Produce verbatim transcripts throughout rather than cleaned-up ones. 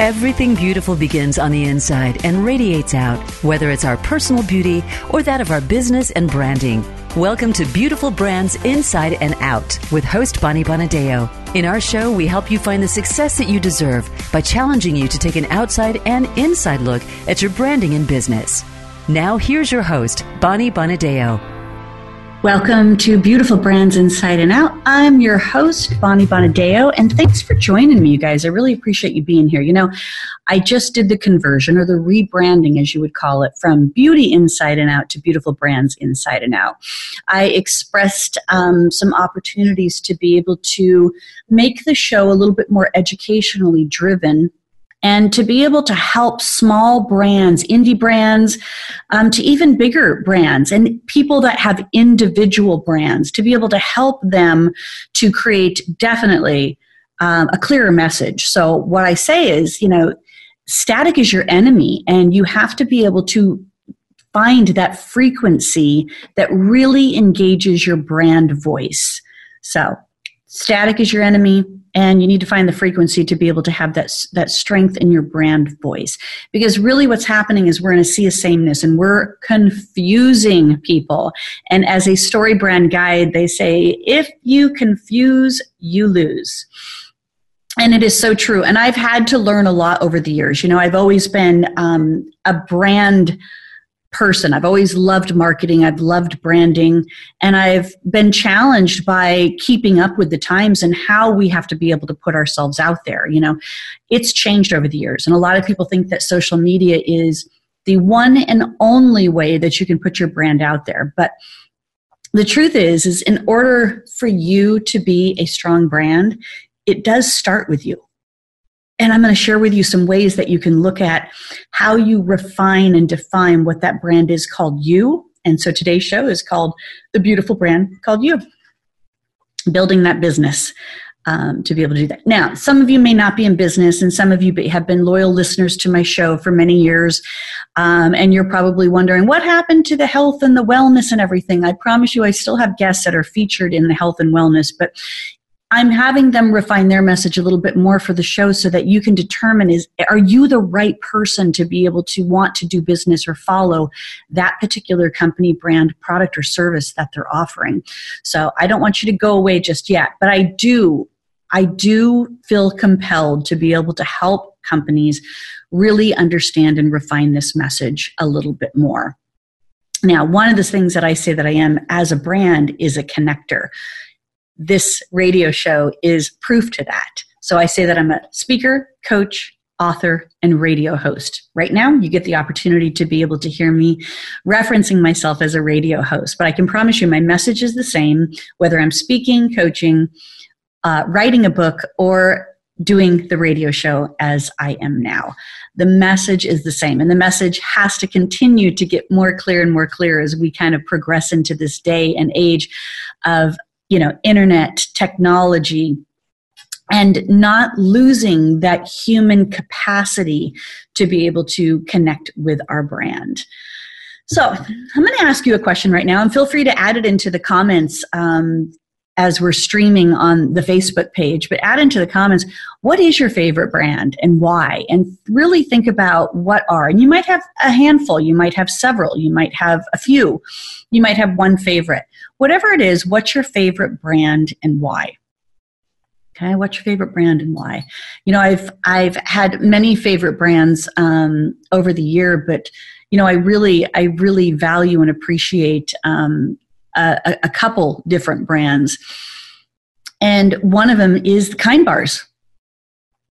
Everything beautiful begins on the inside and radiates out, whether it's our personal beauty or that of our business and branding. Welcome to Beautiful Brands Inside and Out with host Bonnie Bonadeo. In our show, we help you find the success that you deserve by challenging you to take an outside and inside look at your branding and business. Now, here's your host, Bonnie Bonadeo. Welcome to Beautiful Brands Inside and Out. I'm your host, Bonnie Bonadeo, and thanks for joining me, you guys. I really appreciate you being here. You know, I just did the conversion, or the rebranding, as you would call it, from Beauty Inside and Out to Beautiful Brands Inside and Out. I expressed um, some opportunities to be able to make the show a little bit more educationally driven, and to be able to help small brands, indie brands, um, to even bigger brands and people that have individual brands, to be able to help them to create definitely um, a clearer message. So what I say is, you know, static is your enemy, and you have to be able to find that frequency that really engages your brand voice. So static is your enemy, and you need to find the frequency to be able to have that, that strength in your brand voice. Because really what's happening is we're in a sea of sameness, and we're confusing people. And as a story brand guide, they say, if you confuse, you lose. And it is so true. And I've had to learn a lot over the years. You know, I've always been um, a brand person. I've always loved marketing. I've loved branding. And I've been challenged by keeping up with the times and how we have to be able to put ourselves out there. You know, it's changed over the years. And a lot of people think that social media is the one and only way that you can put your brand out there. But the truth is, is in order for you to be a strong brand, it does start with you. And I'm going to share with you some ways that you can look at how you refine and define what that brand is called you. And so today's show is called The Beautiful Brand Called You. Building that business um, to be able to do that. Now, some of you may not be in business, and some of you have been loyal listeners to my show for many years. Um, and you're probably wondering, what happened to the health and the wellness and everything? I promise you, I still have guests that are featured in the health and wellness, but I'm having them refine their message a little bit more for the show so that you can determine, is, are you the right person to be able to want to do business or follow that particular company, brand, product, or service that they're offering? So I don't want you to go away just yet, but I do, I do feel compelled to be able to help companies really understand and refine this message a little bit more. Now, one of the things that I say that I am as a brand is a connector. This radio show is proof to that. So I say that I'm a speaker, coach, author, and radio host. Right now, you get the opportunity to be able to hear me referencing myself as a radio host. But I can promise you my message is the same, whether I'm speaking, coaching, uh, writing a book, or doing the radio show as I am now. The message is the same, and the message has to continue to get more clear and more clear as we kind of progress into this day and age of, you know, internet technology, and not losing that human capacity to be able to connect with our brand. So I'm going to ask you a question right now, and feel free to add it into the comments um, as we're streaming on the Facebook page, but add into the comments, what is your favorite brand and why? And really think about what are, and you might have a handful, you might have several, you might have a few, you might have one favorite. Whatever it is, what's your favorite brand and why? Okay, what's your favorite brand and why? You know, I've I've had many favorite brands um, over the year, but you know, I really I really value and appreciate um, a, a couple different brands, and one of them is the Kind Bars.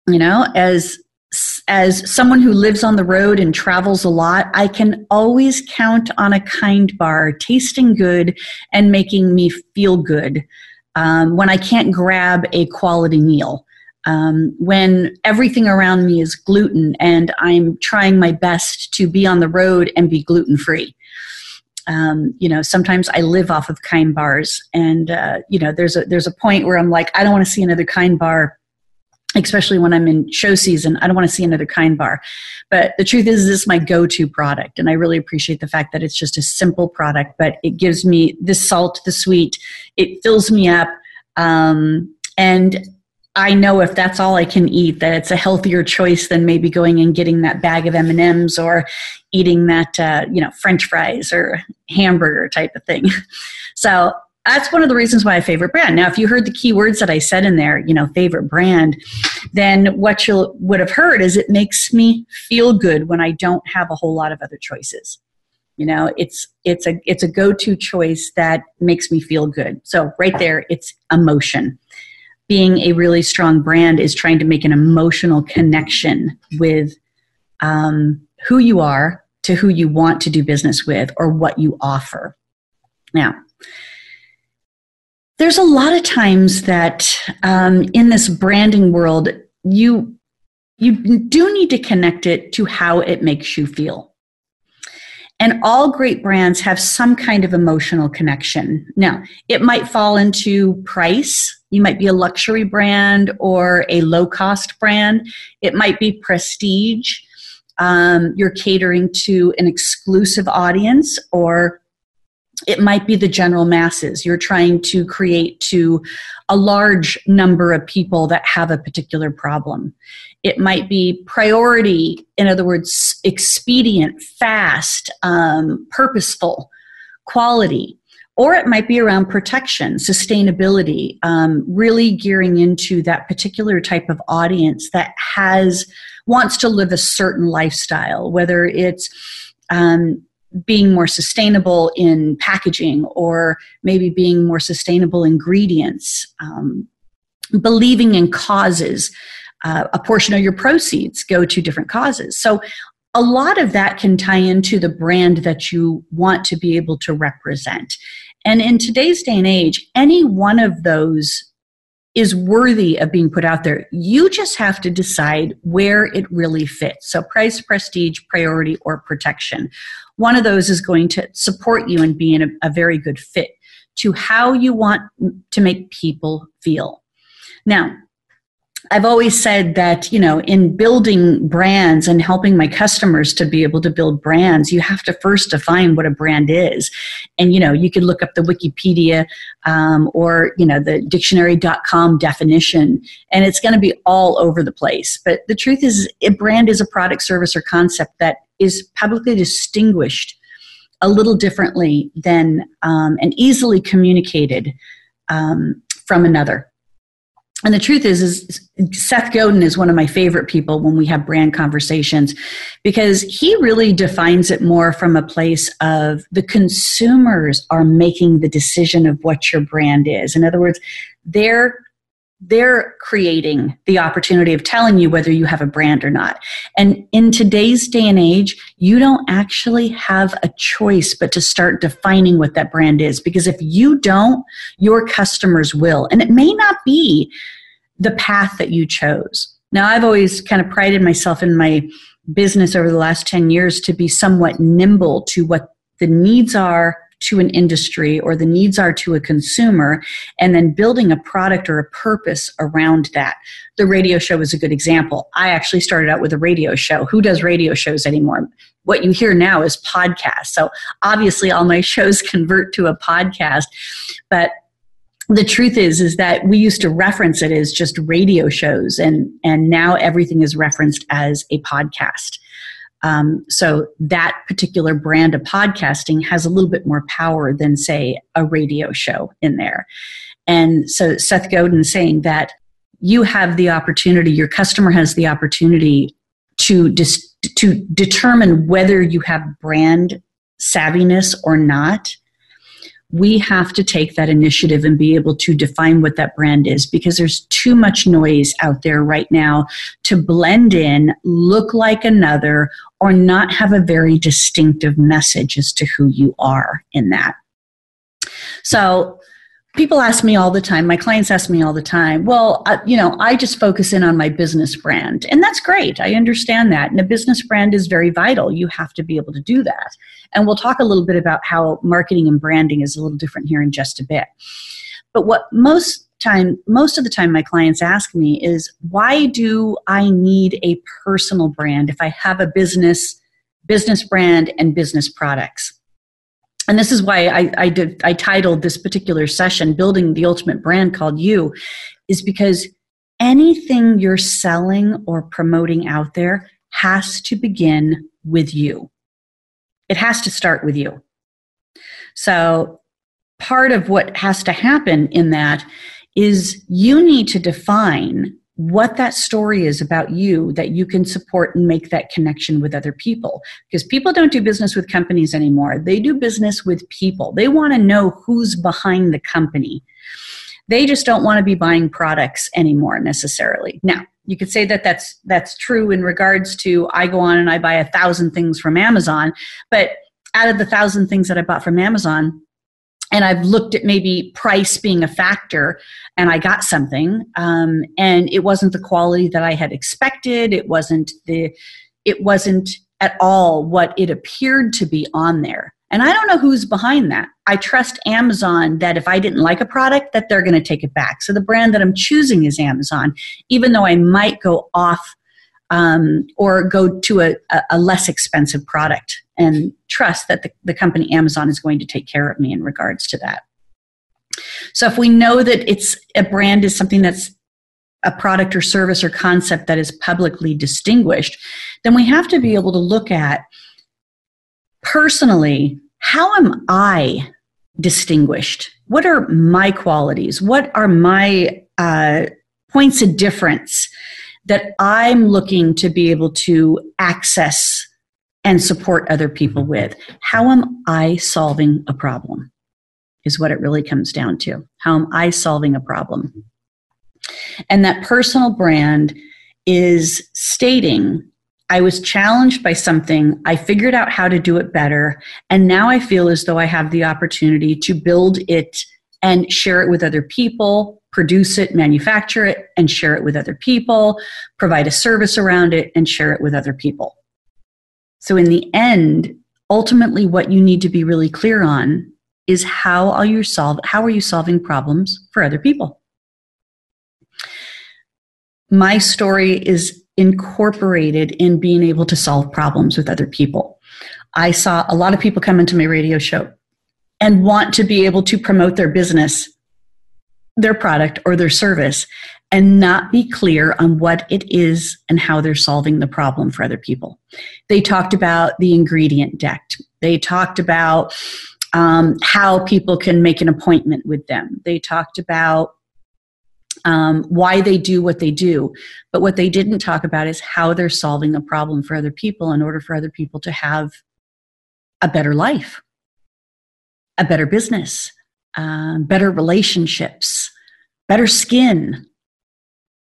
You know, as as someone who lives on the road and travels a lot, I can always count on a Kind Bar tasting good and making me feel good um, when I can't grab a quality meal, um, when everything around me is gluten and I'm trying my best to be on the road and be gluten-free. Um, you know, sometimes I live off of Kind Bars, and, uh, you know, there's a, there's a point where I'm like, I don't want to see another Kind Bar, especially when I'm in show season. I don't want to see another Kind Bar. But the truth is, this is my go-to product, and I really appreciate the fact that it's just a simple product, but it gives me the salt, the sweet, it fills me up, um, and I know if that's all I can eat, that it's a healthier choice than maybe going and getting that bag of M and M's or eating that, uh, you know, French fries or hamburger type of thing. So that's one of the reasons why I favorite brand. Now, if you heard the key words that I said in there, you know, favorite brand, then what you would have heard is it makes me feel good when I don't have a whole lot of other choices. You know, it's it's a it's a go-to choice that makes me feel good. So right there, it's emotion. Being a really strong brand is trying to make an emotional connection with um, who you are to who you want to do business with or what you offer. Now, there's a lot of times that um, in this branding world, you you do need to connect it to how it makes you feel. And all great brands have some kind of emotional connection. Now, it might fall into price. You might be a luxury brand or a low-cost brand. It might be prestige. Um, you're catering to an exclusive audience, or it might be the general masses. You're trying to create to a large number of people that have a particular problem. It might be priority, in other words, expedient, fast, um, purposeful, quality. Or it might be around protection, sustainability, um, really gearing into that particular type of audience that has wants to live a certain lifestyle, whether it's um, being more sustainable in packaging or maybe being more sustainable ingredients, um, believing in causes. Uh, a portion of your proceeds go to different causes. So a lot of that can tie into the brand that you want to be able to represent. And in today's day and age, any one of those is worthy of being put out there. You just have to decide where it really fits. So price, prestige, priority, or protection. One of those is going to support you and be in a, a very good fit to how you want to make people feel. Now, I've always said that, you know, in building brands and helping my customers to be able to build brands, you have to first define what a brand is. And, you know, you could look up the Wikipedia um, or, you know, the dictionary dot com definition, and it's going to be all over the place. But the truth is, a brand is a product, service, or concept that is publicly distinguished a little differently than um, and easily communicated um, from another. And the truth is, is Seth Godin is one of my favorite people when we have brand conversations, because he really defines it more from a place of the consumers are making the decision of what your brand is. In other words, they're they're creating the opportunity of telling you whether you have a brand or not. And in today's day and age, you don't actually have a choice but to start defining what that brand is, because if you don't, your customers will. And it may not be the path that you chose. Now, I've always kind of prided myself in my business over the last ten years to be somewhat nimble to what the needs are to an industry or the needs are to a consumer, and then building a product or a purpose around that. The radio show is a good example. I actually started out with a radio show. Who does radio shows anymore? What you hear now is podcasts. So obviously all my shows convert to a podcast, but the truth is, is that we used to reference it as just radio shows, and, and now everything is referenced as a podcast. Um, so that particular brand of podcasting has a little bit more power than, say, a radio show in there. And so Seth Godin saying that you have the opportunity, your customer has the opportunity to dis- to determine whether you have brand savviness or not. We have to take that initiative and be able to define what that brand is, because there's too much noise out there right now to blend in, look like another, or not have a very distinctive message as to who you are in that. So people ask me all the time, my clients ask me all the time, well, uh, you know, I just focus in on my business brand. And that's great. I understand that. And a business brand is very vital. You have to be able to do that. And we'll talk a little bit about how marketing and branding is a little different here in just a bit. But what most time, most of the time my clients ask me is, why do I need a personal brand if I have a business, business brand and business products? And this is why I, I, did, I titled this particular session, Building the Ultimate Brand Called You, is because anything you're selling or promoting out there has to begin with you. It has to start with you. So part of what has to happen in that is you need to define what that story is about you that you can support and make that connection with other people. Because people don't do business with companies anymore. They do business with people. They want to know who's behind the company. They just don't want to be buying products anymore necessarily. Now, you could say that that's, that's true in regards to I go on and I buy a thousand things from Amazon, but out of the thousand things that I bought from Amazon, and I've looked at maybe price being a factor, and I got something, um, and it wasn't the quality that I had expected. It wasn't the, it wasn't at all what it appeared to be on there. And I don't know who's behind that. I trust Amazon that if I didn't like a product, that they're going to take it back. So the brand that I'm choosing is Amazon, even though I might go off um, or go to a, a less expensive product, and trust that the, the company Amazon is going to take care of me in regards to that. So if we know that it's a brand is something that's a product or service or concept that is publicly distinguished, then we have to be able to look at personally, how am I distinguished? What are my qualities? What are my uh, points of difference that I'm looking to be able to access and support other people with? How am I solving a problem is what it really comes down to. How am I solving a problem? And that personal brand is stating, I was challenged by something, I figured out how to do it better, and now I feel as though I have the opportunity to build it and share it with other people, produce it, manufacture it, and share it with other people, provide a service around it, and share it with other people. So in the end, ultimately what you need to be really clear on is how are you solve, how are you solving problems for other people? My story is incorporated in being able to solve problems with other people. I saw a lot of people come into my radio show and want to be able to promote their business, their product, or their service, and not be clear on what it is and how they're solving the problem for other people. They talked about the ingredient deck. They talked about um, how people can make an appointment with them. They talked about um, why they do what they do. But what they didn't talk about is how they're solving a problem for other people in order for other people to have a better life, a better business, um, better relationships, better skin,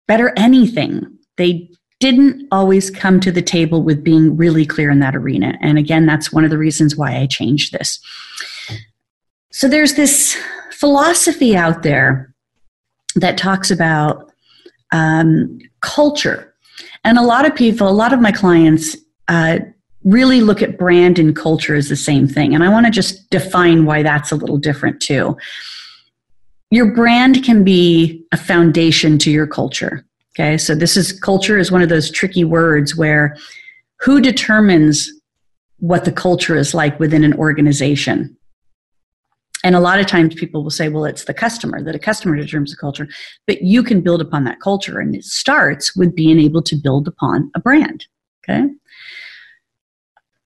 better anything. They didn't always come to the table with being really clear in that arena. And again, that's one of the reasons why I changed this. So there's this philosophy out there that talks about um, culture. And a lot of people, a lot of my clients uh, really look at brand and culture as the same thing. And I want to just define why that's a little different too. Your brand can be a foundation to your culture, okay? So this is, culture is one of those tricky words where who determines what the culture is like within an organization? And a lot of times people will say, well, it's the customer, that a customer determines the culture, but you can build upon that culture, and it starts with being able to build upon a brand, okay?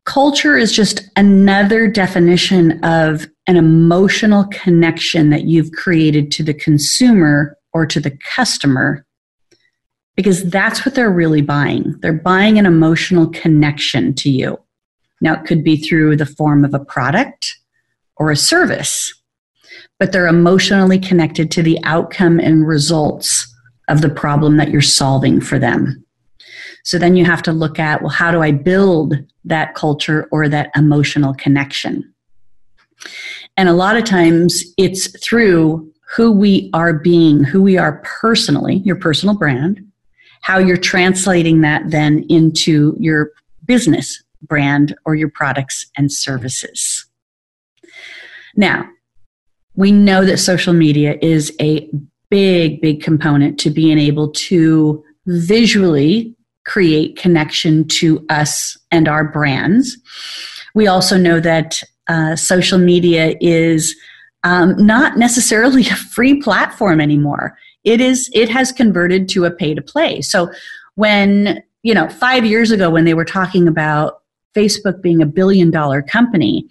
Culture is just another definition of an emotional connection that you've created to the consumer or to the customer, because that's what they're really buying. They're buying an emotional connection to you. Now, it could be through the form of a product or a service, but they're emotionally connected to the outcome and results of the problem that you're solving for them. So then you have to look at, well, how do I build that culture or that emotional connection? And a lot of times it's through who we are being, who we are personally, your personal brand, how you're translating that then into your business brand or your products and services. Now, we know that social media is a big, big component to being able to visually create connection to us and our brands. We also know that uh, social media is um, not necessarily a free platform anymore. it is, it has converted to a pay to play. So when, you know, five years ago when they were talking about Facebook being a billion dollar company,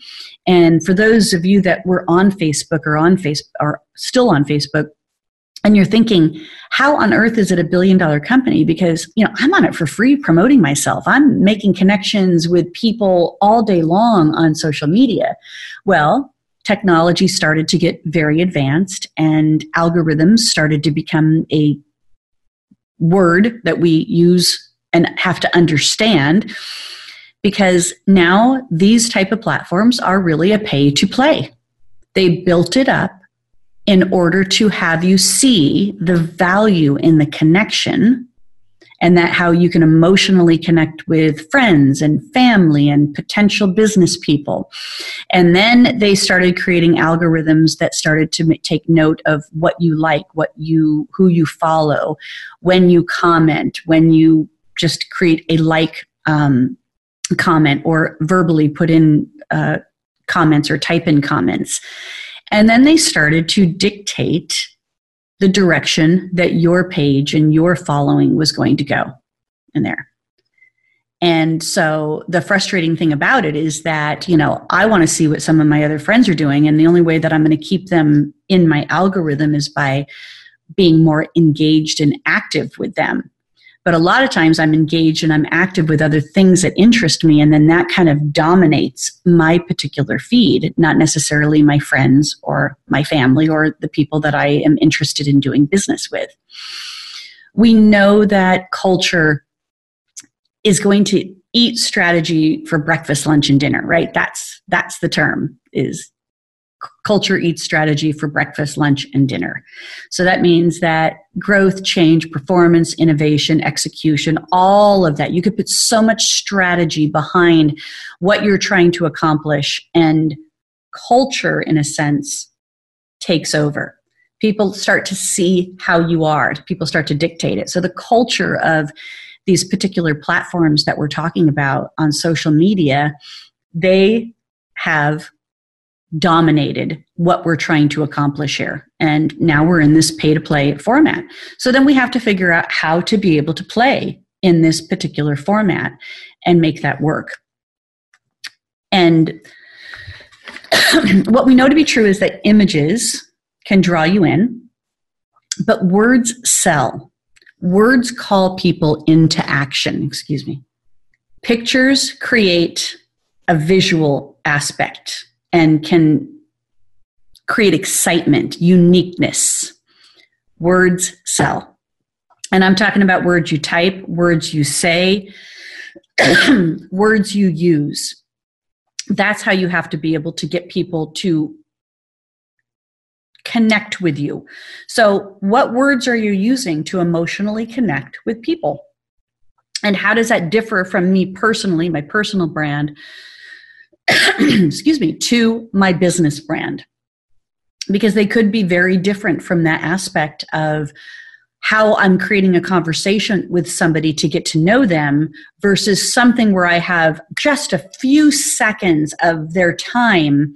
and for those of you that were on Facebook or on Facebook or still on Facebook, and you're thinking, how on earth is it a billion dollar company? Because, you know, I'm on it for free promoting myself. I'm making connections with people all day long on social media. Well, technology started to get very advanced, and algorithms started to become a word that we use and have to understand, because now these type of platforms are really a pay to play. They built it up in order to have you see the value in the connection, and that how you can emotionally connect with friends and family and potential business people. And then they started creating algorithms that started to take note of what you like, what you, who you follow, when you comment, when you just create a like um, comment or verbally put in uh, comments or type in comments. And then they started to dictate the direction that your page and your following was going to go in there. And so the frustrating thing about it is that, you know, I want to see what some of my other friends are doing. And the only way that I'm going to keep them in my algorithm is by being more engaged and active with them. But a lot of times I'm engaged and I'm active with other things that interest me, and then that kind of dominates my particular feed, not necessarily my friends or my family or the people that I am interested in doing business with. We know that culture is going to eat strategy for breakfast, lunch, and dinner, right? That's that's the term, is culture eats strategy for breakfast, lunch, and dinner. So that means that growth, change, performance, innovation, execution, all of that. You could put so much strategy behind what you're trying to accomplish, and culture, in a sense, takes over. People start to see how you are. People start to dictate it. So the culture of these particular platforms that we're talking about on social media, they have dominated what we're trying to accomplish here. And now we're in this pay-to-play format. So then we have to figure out how to be able to play in this particular format and make that work. And what we know to be true is that images can draw you in, but words sell. Words call people into action. Excuse me. Pictures create a visual aspect and can create excitement, uniqueness. Words sell. And I'm talking about words you type, words you say, words you use. That's how you have to be able to get people to connect with you. So what words are you using to emotionally connect with people? And how does that differ from me personally, my personal brand, excuse me, to my business brand? Because they could be very different from that aspect of how I'm creating a conversation with somebody to get to know them versus something where I have just a few seconds of their time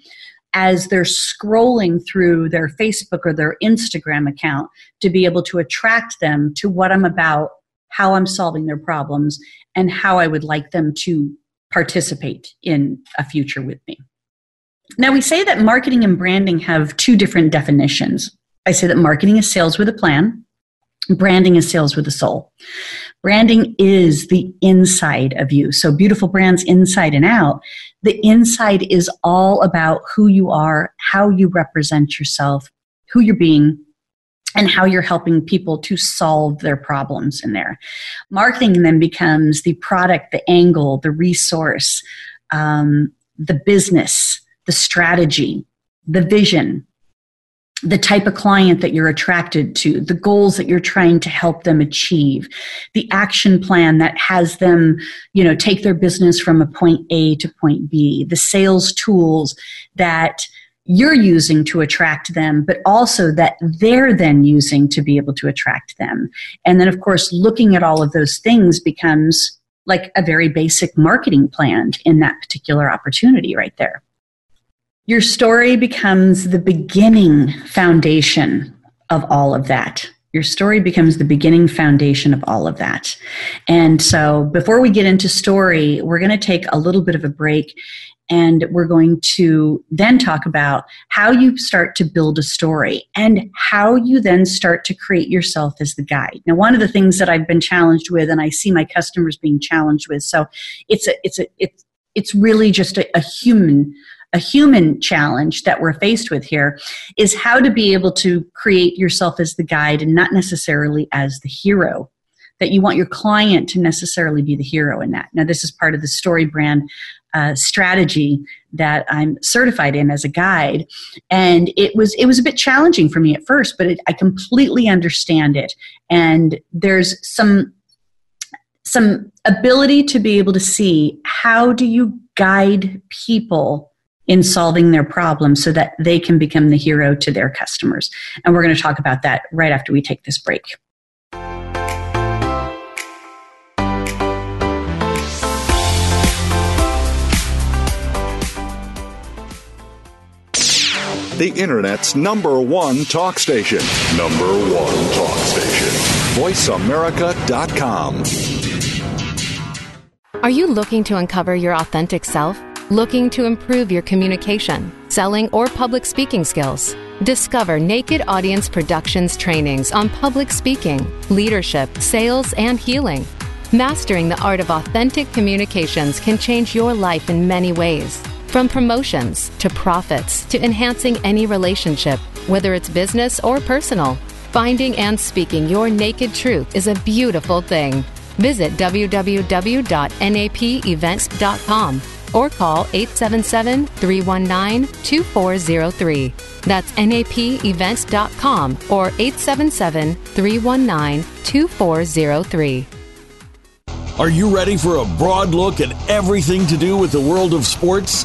as they're scrolling through their Facebook or their Instagram account to be able to attract them to what I'm about, how I'm solving their problems, and how I would like them to participate in a future with me. Now, we say that marketing and branding have two different definitions. I say that marketing is sales with a plan. Branding is sales with a soul. Branding is the inside of you. So Beautiful Brands Inside and Out, the inside is all about who you are, how you represent yourself, who you're being, and how you're helping people to solve their problems in there. Marketing then becomes the product, the angle, the resource, um, the business, the strategy, the vision, the type of client that you're attracted to, the goals that you're trying to help them achieve, the action plan that has them, you know, take their business from a point A to point B, the sales tools that you're using to attract them, but also that they're then using to be able to attract them. And then, of course, looking at all of those things becomes like a very basic marketing plan in that particular opportunity right there. Your story becomes the beginning foundation of all of that. Your story becomes the beginning foundation of all of that. And so before we get into story, we're going to take a little bit of a break, and we're going to then talk about how you start to build a story and how you then start to create yourself as the guide. Now, one of the things that I've been challenged with, and I see my customers being challenged with, so it's a, it's a, it's, it's really just a, a human a human challenge that we're faced with here, is how to be able to create yourself as the guide and not necessarily as the hero, that you want your client to necessarily be the hero in that. Now, this is part of the Story Brand uh, strategy that I'm certified in as a guide. And it was it was a bit challenging for me at first, but it, I completely understand it. And there's some some ability to be able to see, how do you guide people in solving their problems so that they can become the hero to their customers. And we're going to talk about that right after we take this break. The Internet's number one talk station. Number one talk station. voice america dot com. Are you looking to uncover your authentic self? Looking to improve your communication, selling, or public speaking skills? Discover Naked Audience Productions trainings on public speaking, leadership, sales, and healing. Mastering the art of authentic communications can change your life in many ways, from promotions to profits to enhancing any relationship, whether it's business or personal. Finding and speaking your naked truth is a beautiful thing. Visit w w w dot nap events dot com. or call eight seven seven, three one nine, two four zero three. That's nap events dot com or eight seven seven, three one nine, two four zero three. Are you ready for a broad look at everything to do with the world of sports?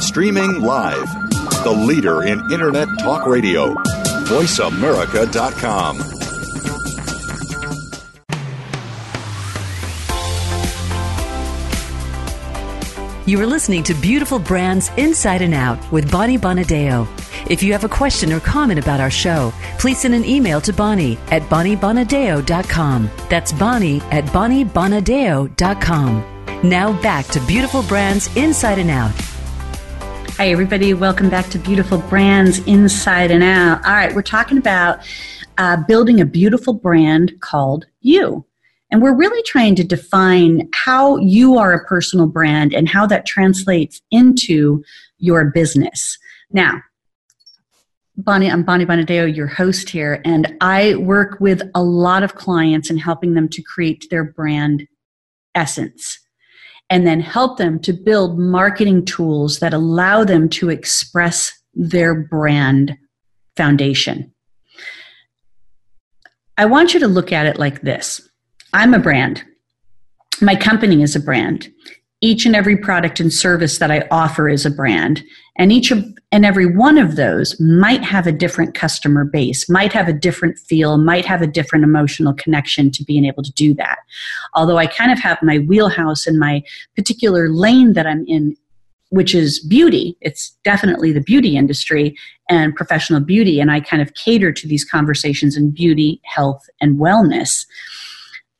Streaming live, the leader in Internet talk radio. voice america dot com. You are listening to Beautiful Brands Inside and Out with Bonnie Bonadeo. If you have a question or comment about our show, please send an email to Bonnie at bonnie bonadeo dot com. That's Bonnie at bonnie bonadeo dot com. Now back to Beautiful Brands Inside and Out. Hi, everybody. Welcome back to Beautiful Brands Inside and Out. All right, we're talking about uh, building a beautiful brand called you. And we're really trying to define how you are a personal brand and how that translates into your business. Now, Bonnie, I'm Bonnie Bonadeo, your host here, and I work with a lot of clients in helping them to create their brand essence, and then help them to build marketing tools that allow them to express their brand foundation. I want you to look at it like this. I'm a brand. My company is a brand. Each and every product and service that I offer is a brand. And each of, and every one of those might have a different customer base, might have a different feel, might have a different emotional connection to being able to do that. Although I kind of have my wheelhouse in my particular lane that I'm in, which is beauty. It's definitely the beauty industry and professional beauty. And I kind of cater to these conversations in beauty, health, and wellness.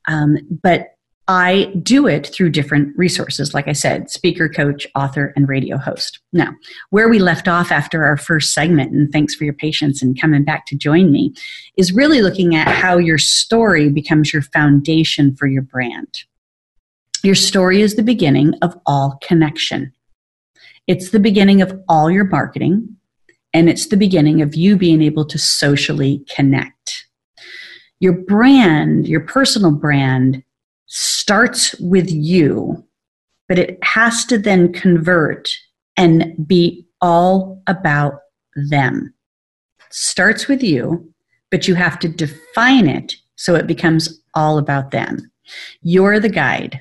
Um, but I do it through different resources, like I said, speaker, coach, author, and radio host. Now, where we left off after our first segment, and thanks for your patience and coming back to join me, is really looking at how your story becomes your foundation for your brand. Your story is the beginning of all connection. It's the beginning of all your marketing, and it's the beginning of you being able to socially connect. Your brand, your personal brand, starts with you, but it has to then convert and be all about them. Starts with you, but you have to define it so it becomes all about them. You're the guide.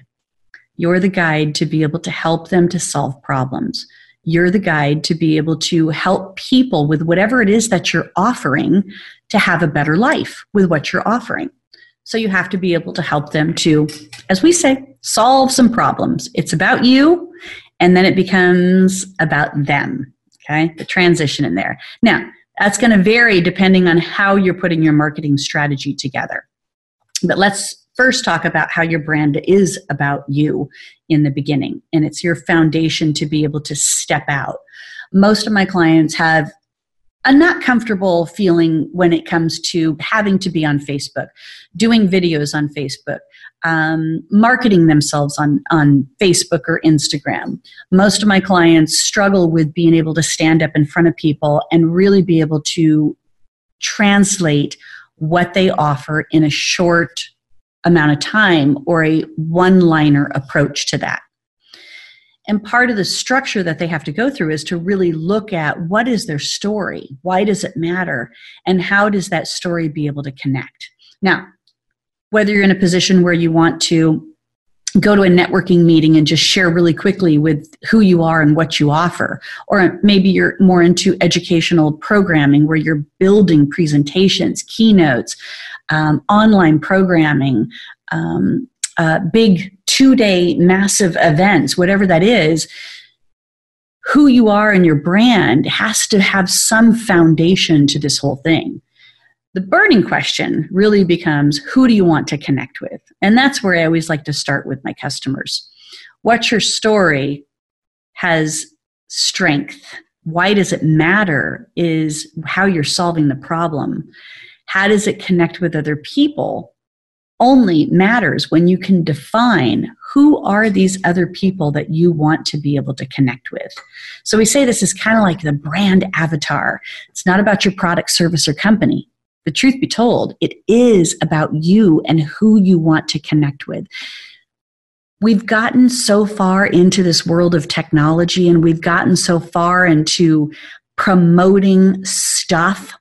You're the guide to be able to help them to solve problems. You're the guide to be able to help people with whatever it is that you're offering to have a better life with what you're offering. So you have to be able to help them to, as we say, solve some problems. It's about you, and then it becomes about them, okay? The transition in there. Now, that's going to vary depending on how you're putting your marketing strategy together. But let's first talk about how your brand is about you in the beginning, and it's your foundation to be able to step out. Most of my clients have I'm not comfortable feeling when it comes to having to be on Facebook, doing videos on Facebook, um, marketing themselves on, on Facebook or Instagram. Most of my clients struggle with being able to stand up in front of people and really be able to translate what they offer in a short amount of time or a one-liner approach to that. And part of the structure that they have to go through is to really look at what is their story, why does it matter, and how does that story be able to connect. Now, whether you're in a position where you want to go to a networking meeting and just share really quickly with who you are and what you offer, or maybe you're more into educational programming where you're building presentations, keynotes, um, online programming, um, uh, big two-day massive events, whatever that is, who you are and your brand has to have some foundation to this whole thing. The burning question really becomes, who do you want to connect with? And that's where I always like to start with my customers. What's your story has strength? Why does it matter is how you're solving the problem. How does it connect with other people? Only matters when you can define who are these other people that you want to be able to connect with. So we say this is kind of like the brand avatar. It's not about your product, service, or company. The truth be told, it is about you and who you want to connect with. We've gotten so far into this world of technology, and we've gotten so far into promoting stuff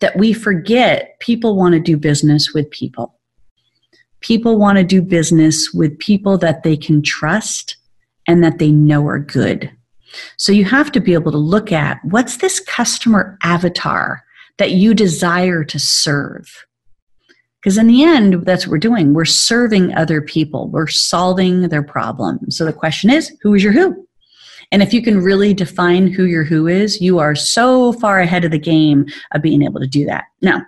that we forget people want to do business with people. People want to do business with people that they can trust and that they know are good. So you have to be able to look at what's this customer avatar that you desire to serve? Because in the end, that's what we're doing. We're serving other people. We're solving their problems. So the question is, who is your who? And if you can really define who your who is, you are so far ahead of the game of being able to do that. Now,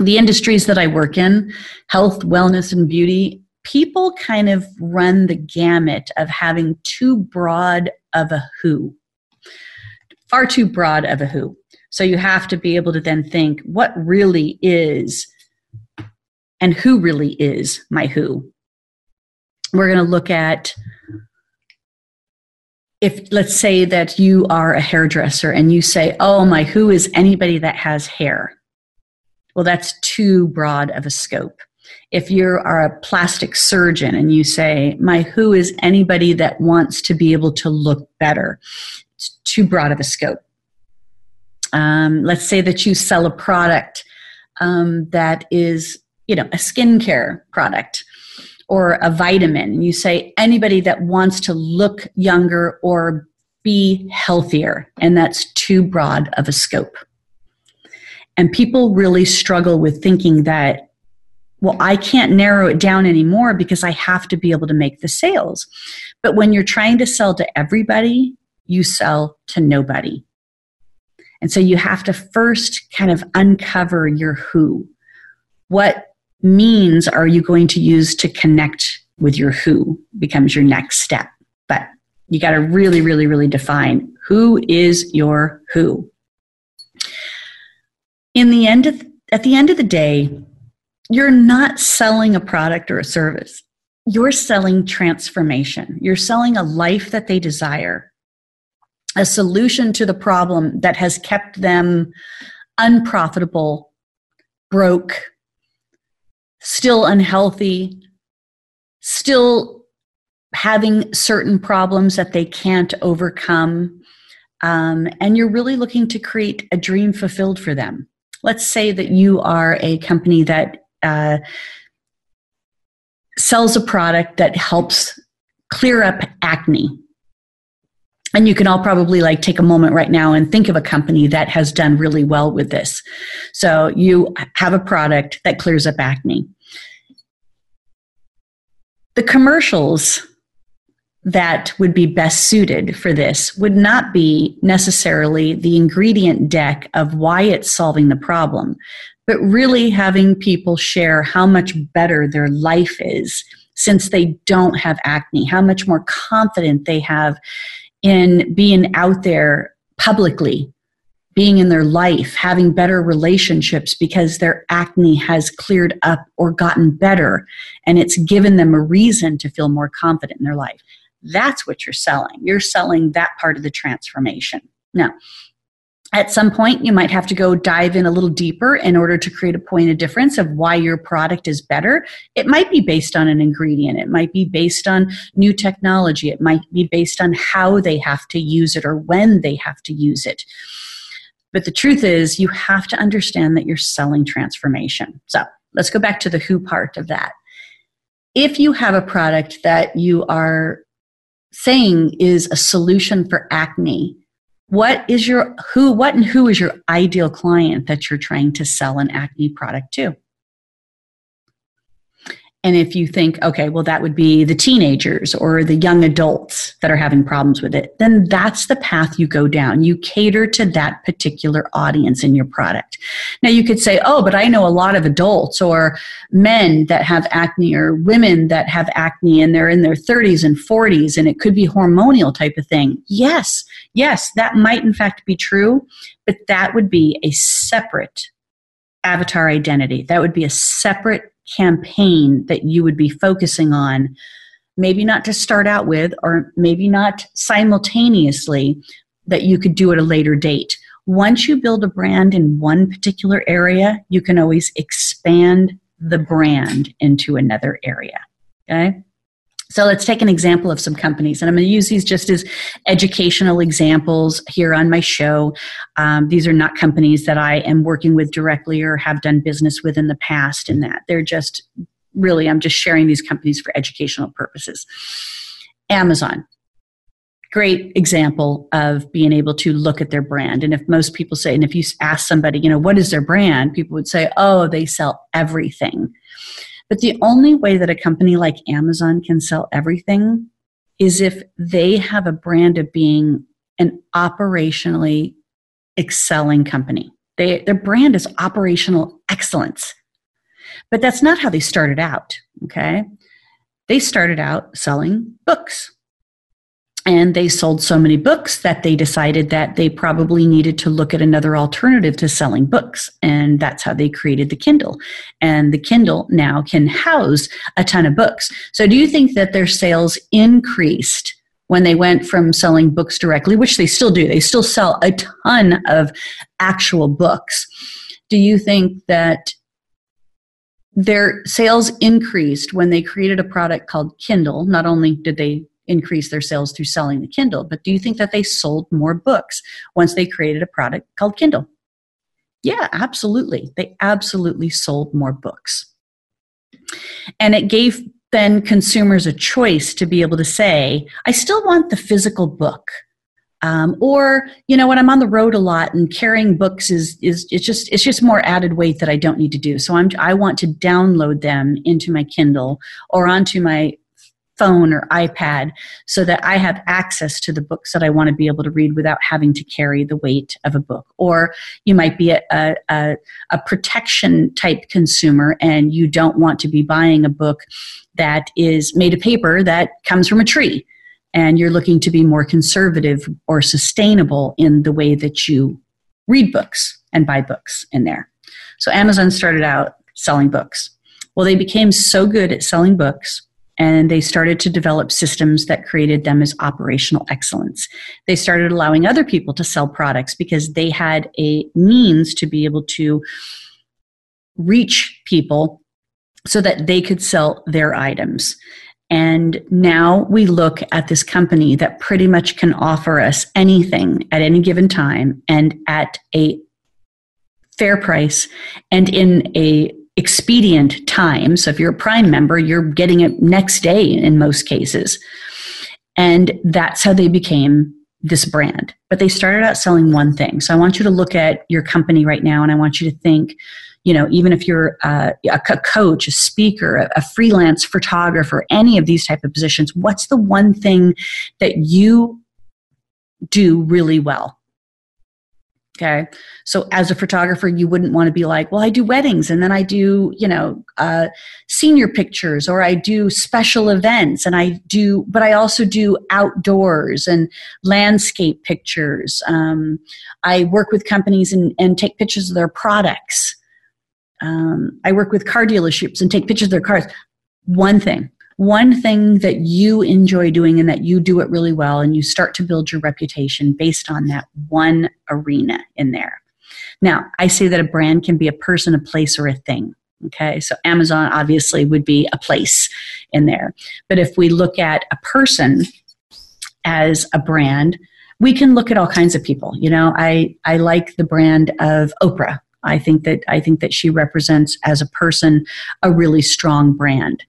the industries that I work in, health, wellness, and beauty, people kind of run the gamut of having too broad of a who, far too broad of a who. So you have to be able to then think what really is and who really is my who. We're going to look at if let's say that you are a hairdresser and you say, oh, my who is anybody that has hair. Well, that's too broad of a scope. If you are a plastic surgeon and you say, my who is anybody that wants to be able to look better, it's too broad of a scope. Um, let's say that you sell a product um, that is, you know, a skincare product or a vitamin. You say anybody that wants to look younger or be healthier, and that's too broad of a scope. And people really struggle with thinking that, well, I can't narrow it down anymore because I have to be able to make the sales. But when you're trying to sell to everybody, you sell to nobody. And so you have to first kind of uncover your who. What means are you going to use to connect with your who becomes your next step. But you got to really, really, really define who is your who. In the end of, at the end of the day, you're not selling a product or a service. You're selling transformation. You're selling a life that they desire, a solution to the problem that has kept them unprofitable, broke, still unhealthy, still having certain problems that they can't overcome. Um, and you're really looking to create a dream fulfilled for them. Let's say that you are a company that uh, sells a product that helps clear up acne. And you can all probably like take a moment right now and think of a company that has done really well with this. So you have a product that clears up acne. The commercials that would be best suited for this would not be necessarily the ingredient deck of why it's solving the problem, but really having people share how much better their life is since they don't have acne, how much more confident they have in being out there publicly, being in their life, having better relationships because their acne has cleared up or gotten better, and it's given them a reason to feel more confident in their life. That's what you're selling. You're selling that part of the transformation. Now, at some point, you might have to go dive in a little deeper in order to create a point of difference of why your product is better. It might be based on an ingredient. It might be based on new technology. It might be based on how they have to use it or when they have to use it. But the truth is, you have to understand that you're selling transformation. So let's go back to the who part of that. If you have a product that you are saying is a solution for acne, what is your who, what and who is your ideal client that you're trying to sell an acne product to? And if you think, okay, well, that would be the teenagers or the young adults that are having problems with it, then that's the path you go down. You cater to that particular audience in your product. Now, you could say, oh, but I know a lot of adults or men that have acne or women that have acne and they're in their thirties and forties and it could be hormonal type of thing. Yes, yes, that might in fact be true, but that would be a separate avatar identity. That would be a separate campaign that you would be focusing on, maybe not to start out with, or maybe not simultaneously, that you could do at a later date. Once you build a brand in one particular area, you can always expand the brand into another area. Okay? So let's take an example of some companies, and I'm going to use these just as educational examples here on my show. Um, these are not companies that I am working with directly or have done business with in the past in that. They're just really, I'm just sharing these companies for educational purposes. Amazon. Great example of being able to look at their brand. And if most people say, and if you ask somebody, you know, what is their brand? People would say, oh, they sell everything. But the only way that a company like Amazon can sell everything is if they have a brand of being an operationally excelling company. They, their brand is operational excellence. But that's not how they started out, okay? They started out selling books. And they sold so many books that they decided that they probably needed to look at another alternative to selling books. And that's how they created the Kindle. And the Kindle now can house a ton of books. So do you think that their sales increased when they went from selling books directly, which they still do? They still sell a ton of actual books. Do you think that their sales increased when they created a product called Kindle? Not only did they increase their sales through selling the Kindle, but do you think that they sold more books once they created a product called Kindle? Yeah, absolutely. They absolutely sold more books. And it gave then consumers a choice to be able to say, I still want the physical book. Um, or, you know, when I'm on the road a lot and carrying books is, is it's just, it's just more added weight that I don't need to do. So I'm, I want to download them into my Kindle or onto my phone or iPad so that I have access to the books that I want to be able to read without having to carry the weight of a book. Or you might be a, a, a protection type consumer and you don't want to be buying a book that is made of paper that comes from a tree, and you're looking to be more conservative or sustainable in the way that you read books and buy books in there. So Amazon started out selling books. Well, they became so good at selling books, and they started to develop systems that created them as operational excellence. They started allowing other people to sell products because they had a means to be able to reach people so that they could sell their items. And now we look at this company that pretty much can offer us anything at any given time and at a fair price and in a expedient time. So if you're a Prime member, you're getting it next day in most cases. And that's how they became this brand. But they started out selling one thing. So I want you to look at your company right now, and I want you to think, you know, even if you're uh, a coach, a speaker, a, a freelance photographer, any of these type of positions, what's the one thing that you do really well? Okay. So as a photographer, you wouldn't want to be like, well, I do weddings, and then I do, you know, uh, senior pictures, or I do special events, and I do, but I also do outdoors and landscape pictures. Um, I work with companies and, and take pictures of their products. Um, I work with car dealerships and take pictures of their cars. One thing, one thing that you enjoy doing and that you do it really well, and you start to build your reputation based on that one arena in there. Now, I say that a brand can be a person, a place, or a thing. Okay, so Amazon obviously would be a place in there. But if we look at a person as a brand, we can look at all kinds of people. You know, I, I like the brand of Oprah. I think that I think that she represents as a person a really strong brand,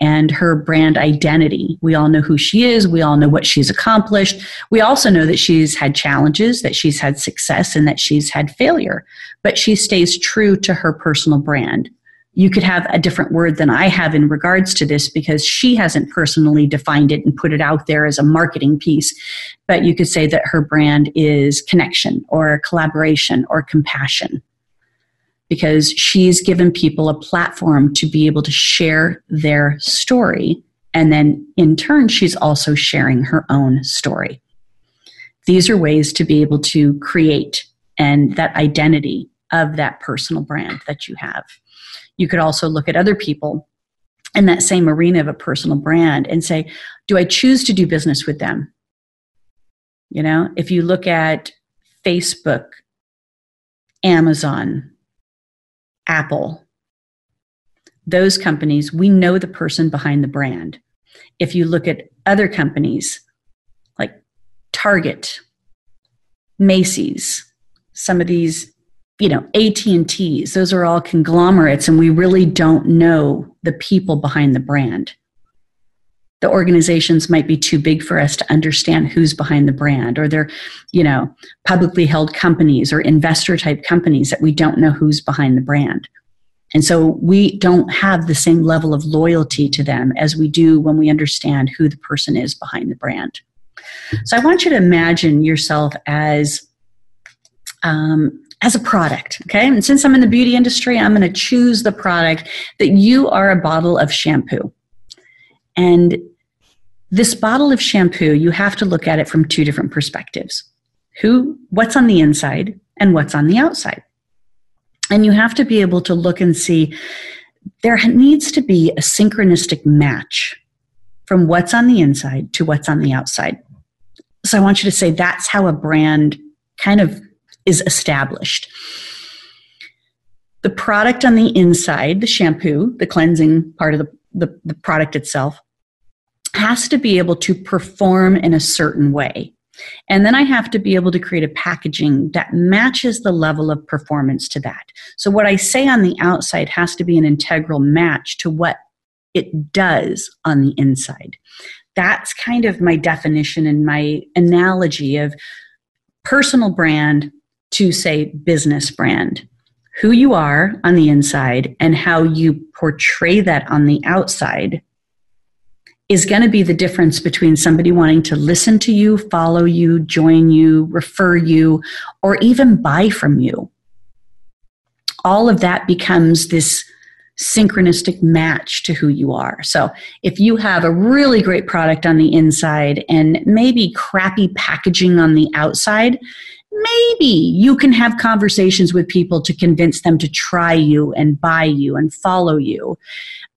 and her brand identity. We all know who she is. We all know what she's accomplished. We also know that she's had challenges, that she's had success, and that she's had failure, but she stays true to her personal brand. You could have a different word than I have in regards to this because she hasn't personally defined it and put it out there as a marketing piece. But you could say that her brand is connection or collaboration or compassion, because she's given people a platform to be able to share their story. And then in turn, she's also sharing her own story. These are ways to be able to create and that identity of that personal brand that you have. You could also look at other people in that same arena of a personal brand and say, do I choose to do business with them? You know, if you look at Facebook, Amazon, Apple, those companies, we know the person behind the brand. If you look at other companies like Target, Macy's, some of these, you know, A T and T's, those are all conglomerates, and we really don't know the people behind the brand. The organizations might be too big for us to understand who's behind the brand, or they're, you know, publicly held companies or investor type companies that we don't know who's behind the brand. And so we don't have the same level of loyalty to them as we do when we understand who the person is behind the brand. So I want you to imagine yourself as, um, as a product, okay? And since I'm in the beauty industry, I'm going to choose the product that you are a bottle of shampoo. And this bottle of shampoo, you have to look at it from two different perspectives. Who, what's on the inside and what's on the outside. And you have to be able to look and see there needs to be a synchronistic match from what's on the inside to what's on the outside. So I want you to say that's how a brand kind of is established. The product on the inside, the shampoo, the cleansing part of the The, the product itself has to be able to perform in a certain way. And then I have to be able to create a packaging that matches the level of performance to that. So what I say on the outside has to be an integral match to what it does on the inside. That's kind of my definition and my analogy of personal brand to, say, business brand. Who you are on the inside and how you portray that on the outside is going to be the difference between somebody wanting to listen to you, follow you, join you, refer you, or even buy from you. All of that becomes this synchronistic match to who you are. So if you have a really great product on the inside and maybe crappy packaging on the outside, maybe you can have conversations with people to convince them to try you and buy you and follow you.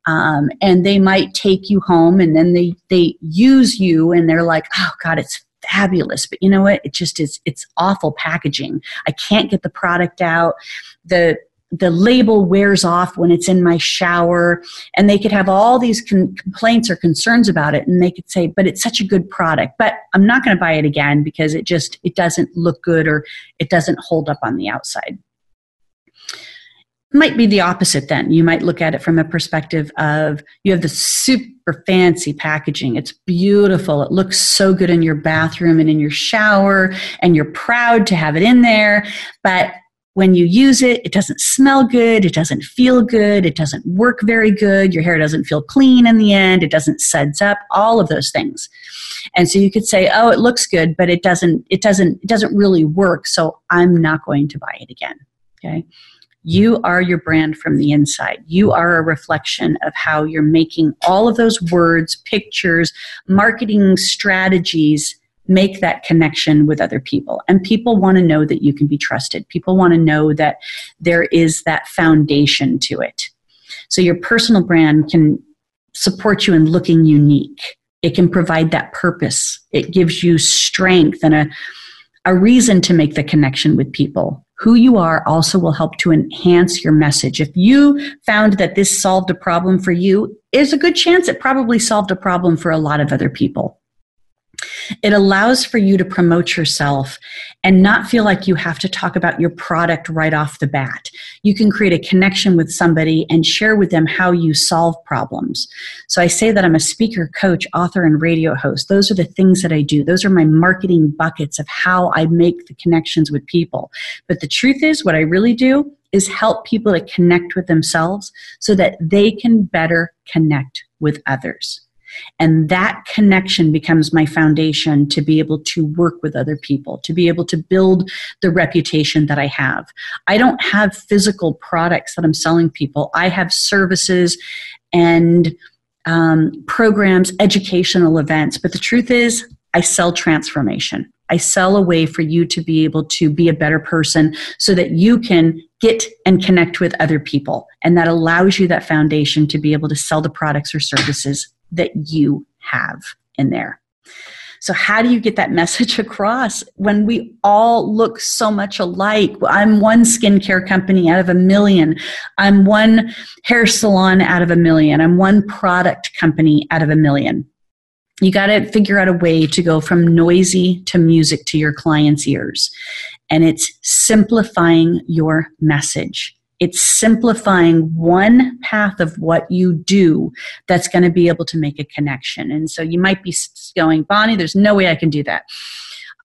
Um, and they might take you home and then they, they use you and they're like, oh God, it's fabulous. But you know what? It just is, it's awful packaging. I can't get the product out. The, the label wears off when it's in my shower, and they could have all these com- complaints or concerns about it. And they could say, but it's such a good product, but I'm not going to buy it again because it just, it doesn't look good or it doesn't hold up on the outside. Might be the opposite then. You might look at it from a perspective of you have the super fancy packaging. It's beautiful. It looks so good in your bathroom and in your shower, and you're proud to have it in there. But when you use it, it doesn't smell good. It doesn't feel good. It doesn't work very good. Your hair doesn't feel clean in the end. It doesn't suds up, all of those things. And so you could say, oh, it looks good, but it doesn't, it doesn't, it doesn't really work. So I'm not going to buy it again. Okay. You are your brand from the inside. You are a reflection of how you're making all of those words, pictures, marketing strategies make that connection with other people. And people want to know that you can be trusted. People want to know that there is that foundation to it. So your personal brand can support you in looking unique. It can provide that purpose. It gives you strength and a, a reason to make the connection with people. Who you are also will help to enhance your message. If you found that this solved a problem for you, there's a good chance it probably solved a problem for a lot of other people. It allows for you to promote yourself and not feel like you have to talk about your product right off the bat. You can create a connection with somebody and share with them how you solve problems. So I say that I'm a speaker, coach, author, and radio host. Those are the things that I do. Those are my marketing buckets of how I make the connections with people. But the truth is, what I really do is help people to connect with themselves so that they can better connect with others. And that connection becomes my foundation to be able to work with other people, to be able to build the reputation that I have. I don't have physical products that I'm selling people. I have services and um, programs, educational events. But the truth is, I sell transformation. I sell a way for you to be able to be a better person so that you can get and connect with other people. And that allows you that foundation to be able to sell the products or services that you have in there. So how do you get that message across when we all look so much alike? I'm one skincare company out of a million. I'm one hair salon out of a million. I'm one product company out of a million. You got to figure out a way to go from noisy to music to your clients' ears. And it's simplifying your message. It's simplifying one path of what you do that's going to be able to make a connection. And so you might be going, Bonnie, there's no way I can do that.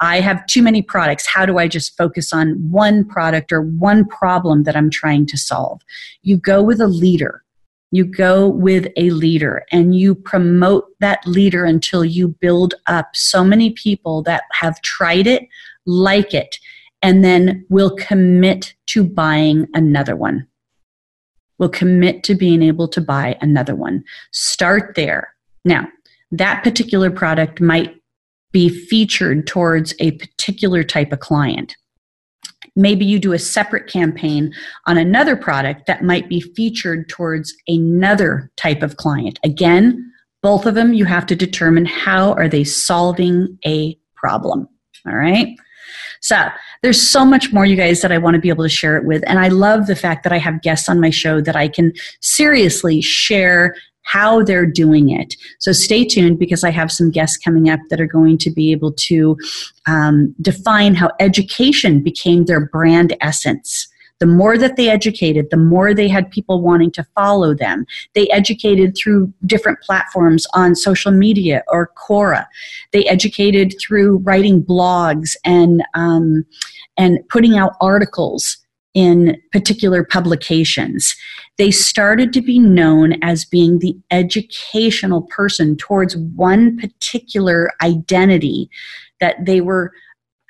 I have too many products. How do I just focus on one product or one problem that I'm trying to solve? You go with a leader. You go with a leader and you promote that leader until you build up so many people that have tried it, like it, and then we'll commit to buying another one. We'll commit to being able to buy another one. Start there. Now, that particular product might be featured towards a particular type of client. Maybe you do a separate campaign on another product that might be featured towards another type of client. Again, both of them, you have to determine how are they solving a problem. All right? So there's so much more, you guys, that I want to be able to share it with. And I love the fact that I have guests on my show that I can seriously share how they're doing it. So stay tuned because I have some guests coming up that are going to be able to um, define how education became their brand essence. The more that they educated, the more they had people wanting to follow them. They educated through different platforms on social media or Quora. They educated through writing blogs and um, and putting out articles. in particular publications. They started to be known as being the educational person towards one particular identity that they were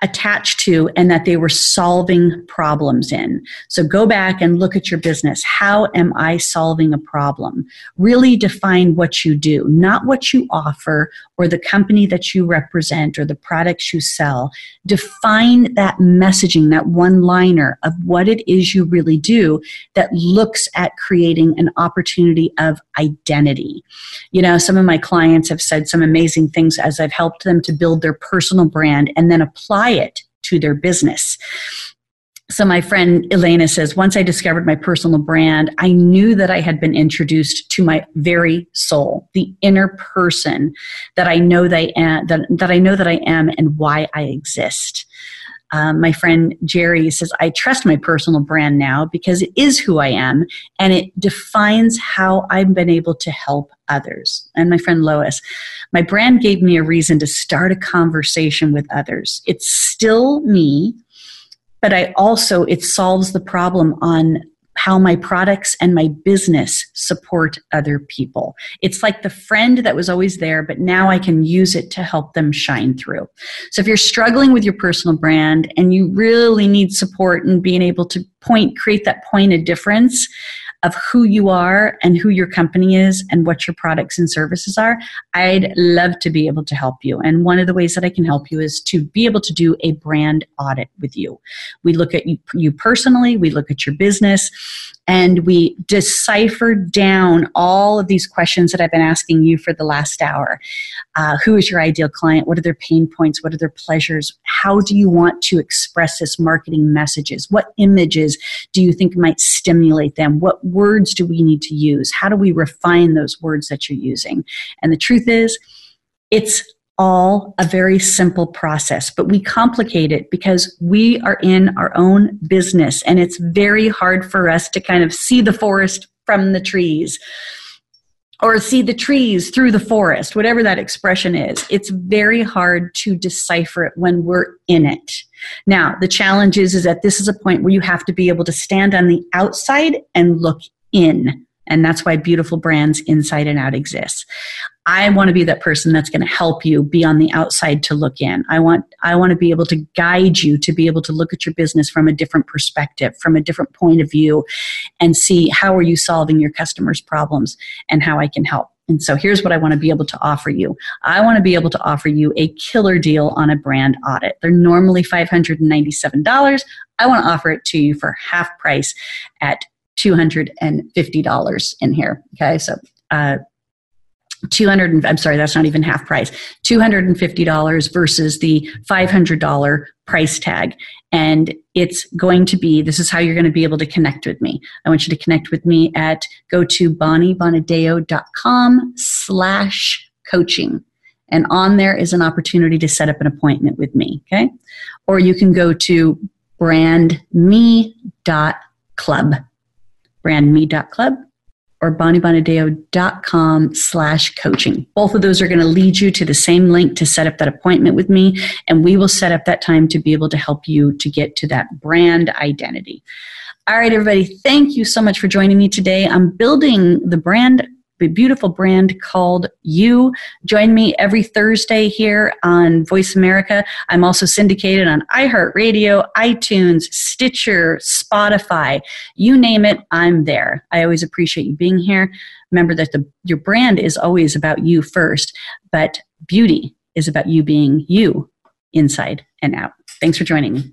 attached to and that they were solving problems in. So go back and look at your business. How am I solving a problem? Really define what you do, not what you offer or the company that you represent or the products you sell. Define that messaging, that one-liner of what it is you really do that looks at creating an opportunity of identity. You know, some of my clients have said some amazing things as I've helped them to build their personal brand and then apply it to their business. So my friend Elena says, once I discovered my personal brand, I knew that I had been introduced to my very soul, the inner person that I know that I am, that, that I know that I am and why I exist. Um, my friend Jerry says, I trust my personal brand now because it is who I am and it defines how I've been able to help others. And my friend Lois, my brand gave me a reason to start a conversation with others. It's still me, but I also, it solves the problem on how my products and my business support other people. It's like the friend that was always there, but now I can use it to help them shine through. So if you're struggling with your personal brand and you really need support in being able to point, create that point of difference of who you are and who your company is and what your products and services are, I'd love to be able to help you. And one of the ways that I can help you is to be able to do a brand audit with you. We look at you personally, we look at your business, and we decipher down all of these questions that I've been asking you for the last hour. Uh, who is your ideal client? What are their pain points? What are their pleasures? How do you want to express this marketing messages? What images do you think might stimulate them? What words do we need to use? How do we refine those words that you're using? And the truth is, it's all a very simple process, but we complicate it because we are in our own business and it's very hard for us to kind of see the forest from the trees or see the trees through the forest, whatever that expression is. It's very hard to decipher it when we're in it. Now, the challenge is, is that this is a point where you have to be able to stand on the outside and look in. And that's why beautiful brands inside and out exists. I want to be that person that's going to help you be on the outside to look in. I want I want to be able to guide you to be able to look at your business from a different perspective, from a different point of view, and see how are you solving your customers' problems and how I can help. And so here's what I want to be able to offer you. I want to be able to offer you a killer deal on a brand audit. They're normally five hundred ninety-seven dollars. I want to offer it to you for half price at two hundred fifty dollars in here. Okay, so uh, two hundred. I'm sorry, that's not even half price. two hundred fifty dollars versus the five hundred dollars price tag, and it's going to be. This is how you're going to be able to connect with me. I want you to connect with me at go to bonnie bonadeo dot com slash coaching. And on there is an opportunity to set up an appointment with me. Okay, or you can go to brand me dot club. brand me dot club or bonnie bonadeo dot com slash coaching. Both of those are going to lead you to the same link to set up that appointment with me, and we will set up that time to be able to help you to get to that brand identity. All right, everybody, thank you so much for joining me today. I'm building the brand, the beautiful brand called you. Join me every Thursday here on Voice America. I'm also syndicated on iHeartRadio, iTunes, Stitcher, Spotify, you name it, I'm there. I always appreciate you being here. Remember that the, your brand is always about you first, but beauty is about you being you inside and out. Thanks for joining me.